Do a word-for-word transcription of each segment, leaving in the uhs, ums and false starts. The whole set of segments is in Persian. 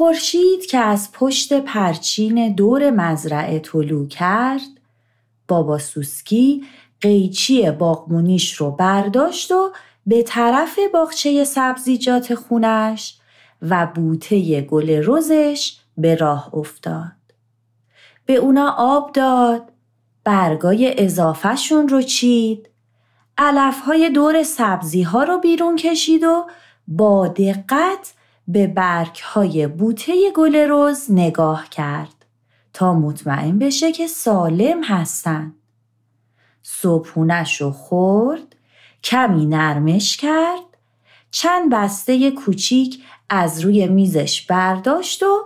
خورشید که از پشت پرچین دور مزرعه طلوع کرد، بابا سوسکی قیچی باغبونیش رو برداشت و به طرف باغچه سبزیجات خونش و بوته گل رزش به راه افتاد. به اونا آب داد، برگای اضافه شون رو چید، علفهای دور سبزیها رو بیرون کشید و با دقت به برگهای بوته گل رز نگاه کرد تا مطمئن بشه که سالم هستن. صبحونش رو خورد، کمی نرمش کرد، چند بسته کوچیک از روی میزش برداشت و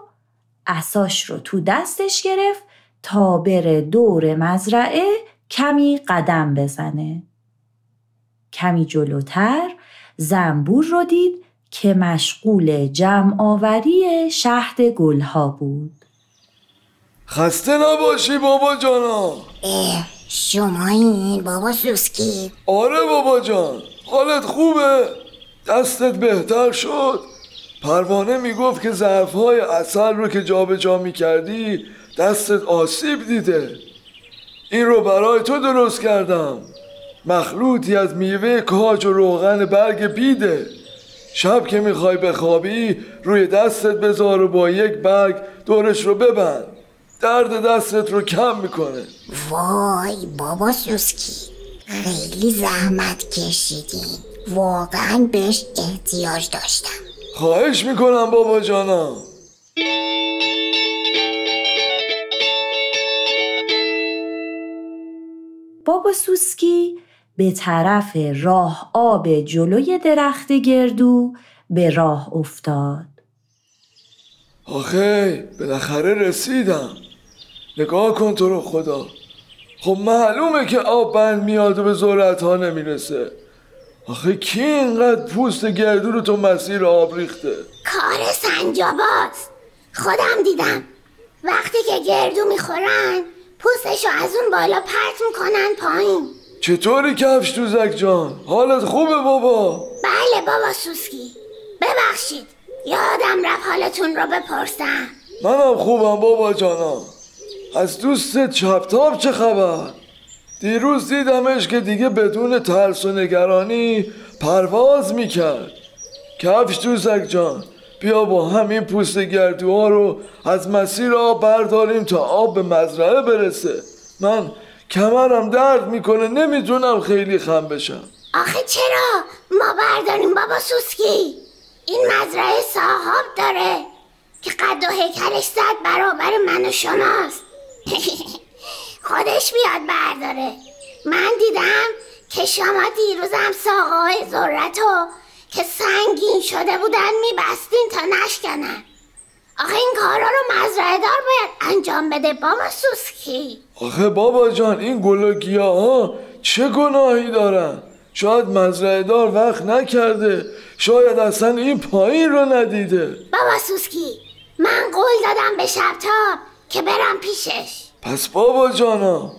عصاش رو تو دستش گرفت تا بره دور مزرعه کمی قدم بزنه. کمی جلوتر زنبور رو دید که مشغول جمع‌آوری شهد گلها بود. خسته نباشی بابا جانا. اه شمایی بابا سوسکی؟ آره بابا جان، حالت خوبه؟ دستت بهتر شد؟ پروانه میگفت که ظرفهای عسل رو که جا به جا میکردی دستت آسیب دیده. این رو برای تو درست کردم، مخلوطی از میوه کاج و روغن برگ بیده. شب که میخوای بخوابی روی دستت بذار و با یک برگ دورش رو ببند، درد دستت رو کم میکنه. وای بابا سوسکی، خیلی زحمت کشیدین، واقعا بهش احتیاج داشتم. خواهش میکنم بابا جانا. بابا سوسکی به طرف راه آب جلوی درخت گردو به راه افتاد. آخه بالاخره رسیدم. نگاه کن تو رو خدا، خب معلومه که آب بند میاد و به ذرت ها نمیرسه. آخه کی اینقدر پوست گردو رو تو مسیر آب ریخته؟ کار سنجاباست، خودم دیدم. وقتی که گردو میخورن پوستشو از اون بالا پرت میکنن پایین. چطوری کفش دوزک جان؟ حالت خوبه بابا؟ بله بابا سوسکی، ببخشید یادم رفت حالتون رو بپرسم. منم خوبم بابا جانا. از دوست چپتاب چه خبر؟ دیروز دیدمش که دیگه بدون ترس و نگرانی پرواز میکرد. کفش دوزک جان، بیا با همین پوست گردوها رو از مسیر آب برداریم تا آب به مزرعه برسه. من کمرم درد میکنه، نمیتونم خیلی خم بشم. آخه چرا؟ ما برداریم بابا سوسکی، این مزرعه صاحب داره که قد و هیکلش صد برابر من و شماست. خودش بیاد برداره. من دیدم که شما دیروزم ساقه‌های ذرتو که سنگین شده بودن میبستین تا نشکنن. آخه این کارا رو مزرعه دار باید انجام بده بابا سوسکی. آخه بابا جان این گل و گیاها چه گناهی دارن؟ شاید مزرعه دار وقت نکرده، شاید اصلا این پایین رو ندیده. بابا سوسکی من قول دادم به شبتاب که برم پیشش. پس بابا جانا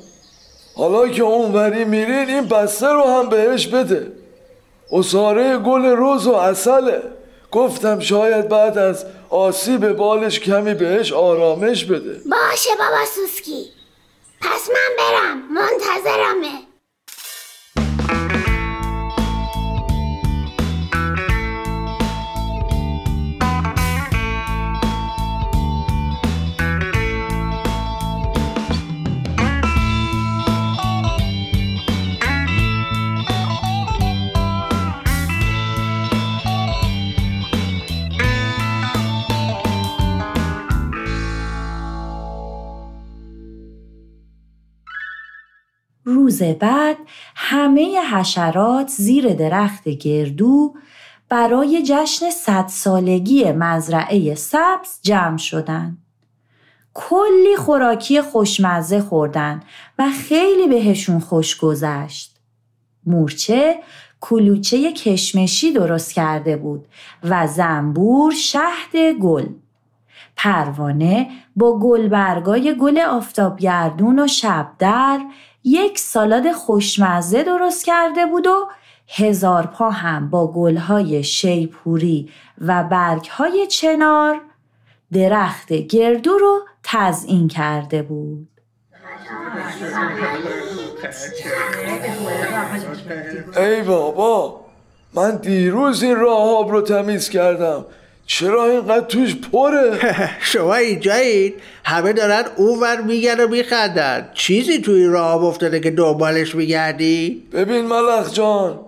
حالا که اونوری میرین این بسته رو هم بهش بده. اصاره گل رز و عسله، گفتم شاید بعد از آسیب بالش کمی بهش آرامش بده. باشه بابا سوسکی، پس من برم، منتظرمه. روز بعد همه حشرات زیر درخت گردو برای جشن صد سالگی مزرعه سبز جمع شدن. کلی خوراکی خوشمزه خوردن و خیلی بهشون خوش گذشت. مورچه کلوچه کشمشی درست کرده بود و زنبور شهد گل. پروانه با گلبرگای گل آفتابگردون و شبدر یک سالاد خوشمزه درست کرده بود و هزارپا هم با گلهای شیپوری و برگهای چنار درخت گردو رو تزیین کرده بود. ای بابا، من دیروز این راهاب رو تمیز کردم، چرا اینقدر توش پره؟ شما اینجایید، همه دارن اونور میگن و میخندن. چیزی توی راهاب افتاده که دنبالش میگردی؟ ببین ملخ جان،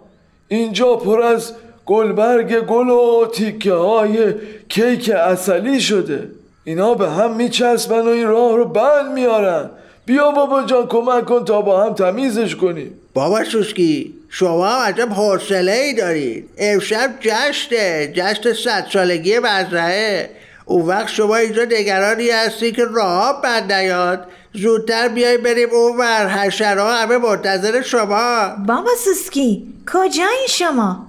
اینجا پر از گلبرگ گل و تیکه های کیک عسلی شده. اینا به هم میچسبن و این راه رو بند میارن. بیا بابا جان کمک کن تا با هم تمیزش کنیم. بابا شوشکی، شما هم عجب حوصله‌ای دارید. امشب جشنه، جشن صد سالگی مزرعه. اون وقت شما اینجا نگرانی هستی که راه بند نیاد. زودتر بیای بریم اونور، حشره‌ها همه منتظر شما. بابا شوشکی، کجایی شما؟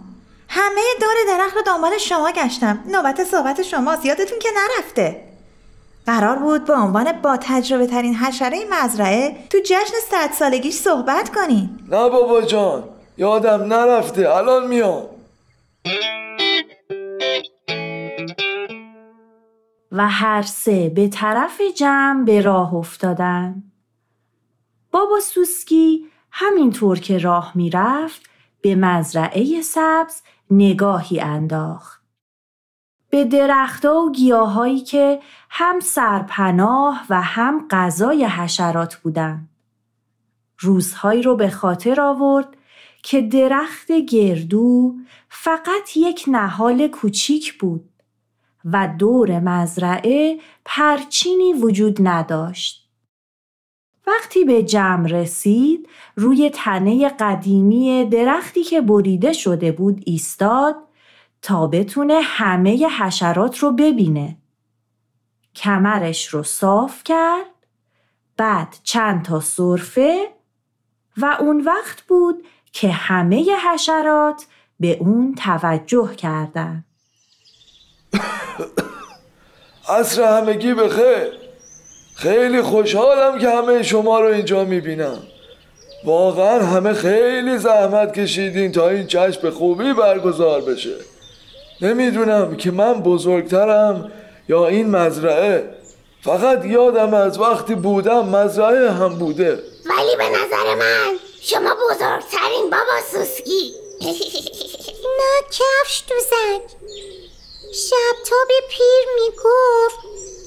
همه دور درخت رو دنبال شما گشتم. نوبت صحبت شماست، یادتون که نرفته. قرار بود به عنوان با تجربه ترین حشره مزرعه تو جشن صد سالگیش صحبت کنین. نه بابا جان، یادم نرفته، الان میام. و هر سه به طرف جمع به راه افتادن. بابا شوشکی همینطور که راه میرفت به مزرعه سبز نگاهی انداخت. به درخت‌ها و گیاهایی که هم سرپناه و هم غذای حشرات بودند. روزهایی رو به خاطر آورد که درخت گردو فقط یک نهال کوچیک بود و دور مزرعه پرچینی وجود نداشت. وقتی به جمع رسید، روی تنه قدیمی درختی که بریده شده بود ایستاد تا بتونه همه حشرات رو ببینه. کمرش رو صاف کرد، بعد چند تا سرفه و اون وقت بود که همه حشرات به اون توجه کردن. عصر همگی بخیر. خیلی خوشحالم که همه شما رو اینجا میبینم. واقعا همه خیلی زحمت کشیدین تا این جشن به خوبی برگزار بشه. نمیدونم که من بزرگترم یا این مزرعه. فقط یادم از وقتی بودم مزرعه هم بوده. ولی به نظر من شما بزرگترین بابا شوشکی. نه کفش دوزن، شب تا به پیر میگفت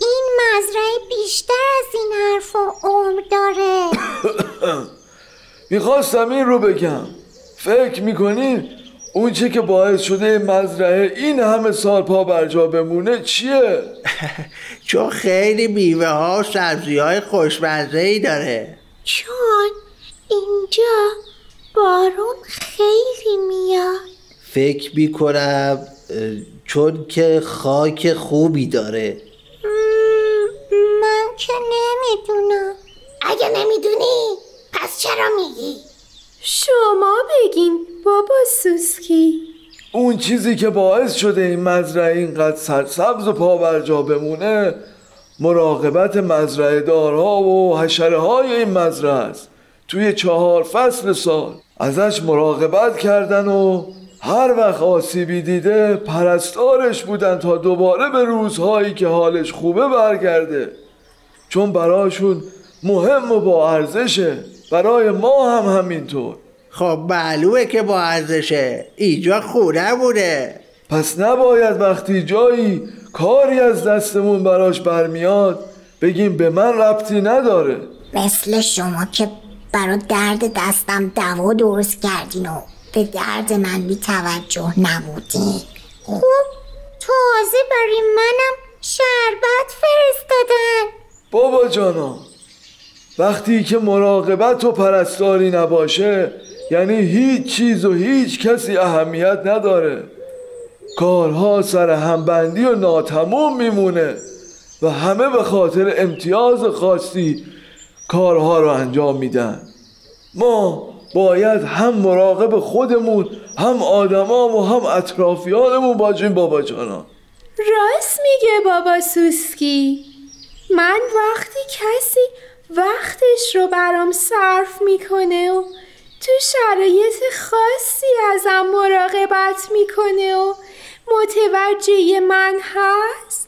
این مزرعه بیشتر از این حرف و عمر داره. میخواستم این رو بگم. فکر میکنین اون چه که باعث شده مزرعه این همه سال پا برجا بمونه چیه؟ چون خیلی میوه ها و سبزی های خوشمزه ای داره. چون اینجا بارون خیلی میاد. فکر میکنم چون که خاک خوبی داره. من که نمیدونم. اگه نمیدونی پس چرا میگی؟ شما بگین بابا شوشکی. اون چیزی که باعث شده این مزرعه اینقدر سرسبز و پا بر جا بمونه مراقبت مزرعه دارها و حشره های این مزرعه است. توی چهار فصل سال ازش مراقبت کردن و هر وقت آسیبی دیده پرستارش بودن تا دوباره به روزهایی که حالش خوبه برگرده، چون براشون مهم و با ارزشه. برای ما هم همینطور. خب معلومه که با ارزشه، اینجا خونه بوده. پس نباید وقتی جایی کاری از دستمون براش برمیاد بگیم به من ربطی نداره. مثل شما که برای درد دستم دوا درست کردین و به درد من بی توجه نبودی. خب تازه برای منم شربت فرستادن. بابا جانا، وقتی که مراقبت و پرستاری نباشه یعنی هیچ چیز و هیچ کسی اهمیت نداره. کارها سر همبندی و ناتموم میمونه و همه به خاطر امتیاز خاصی کارها رو انجام میدن. ما باید هم مراقب خودمون، هم آدمام و هم اطرافیانمون باشیم بابا جانا. راست میگه بابا شوشکی. من وقتی کسی وقتش رو برام صرف میکنه و تو شرایط خاصی ازم مراقبت میکنه و متوجه من هست،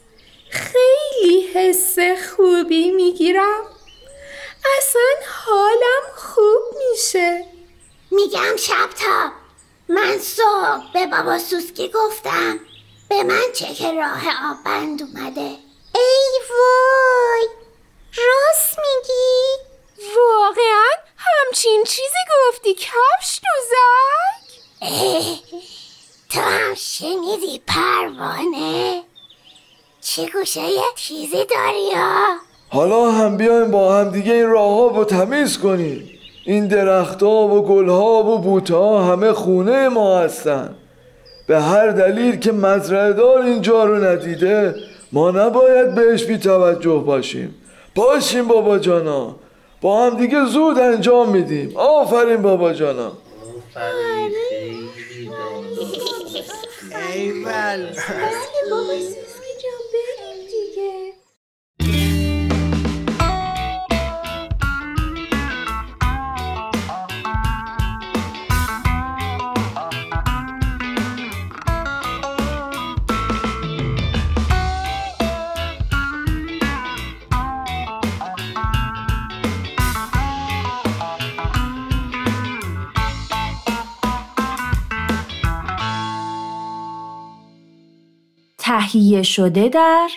خیلی حس خوبی میگیرم، اصلا حالم خوب میشه. میگم شبتاب، من صبح به بابا سوسکی گفتم به من چه که راه آب بند اومده. ای وای، راست میگی؟ واقعا همچین چیزی گفتی کفش دوزک؟ تو هم شنیدی پروانه؟ چه گوشه یه چیزی داری ها؟ حالا هم بیایم با هم دیگه این راه ها رو تمیز کنیم. این درخت ها و گل ها و بوت ها همه خونه ما هستن. به هر دلیل که مزرعه‌دار اینجا رو ندیده، ما نباید بهش بی توجه باشیم. باشیم بابا جانا، با هم دیگه زود انجام میدیم. آفرین بابا جانا. ایول بابا سوسکی جان، بریم دیگه. تهیه شده در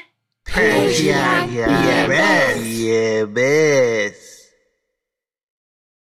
پژیان یبس.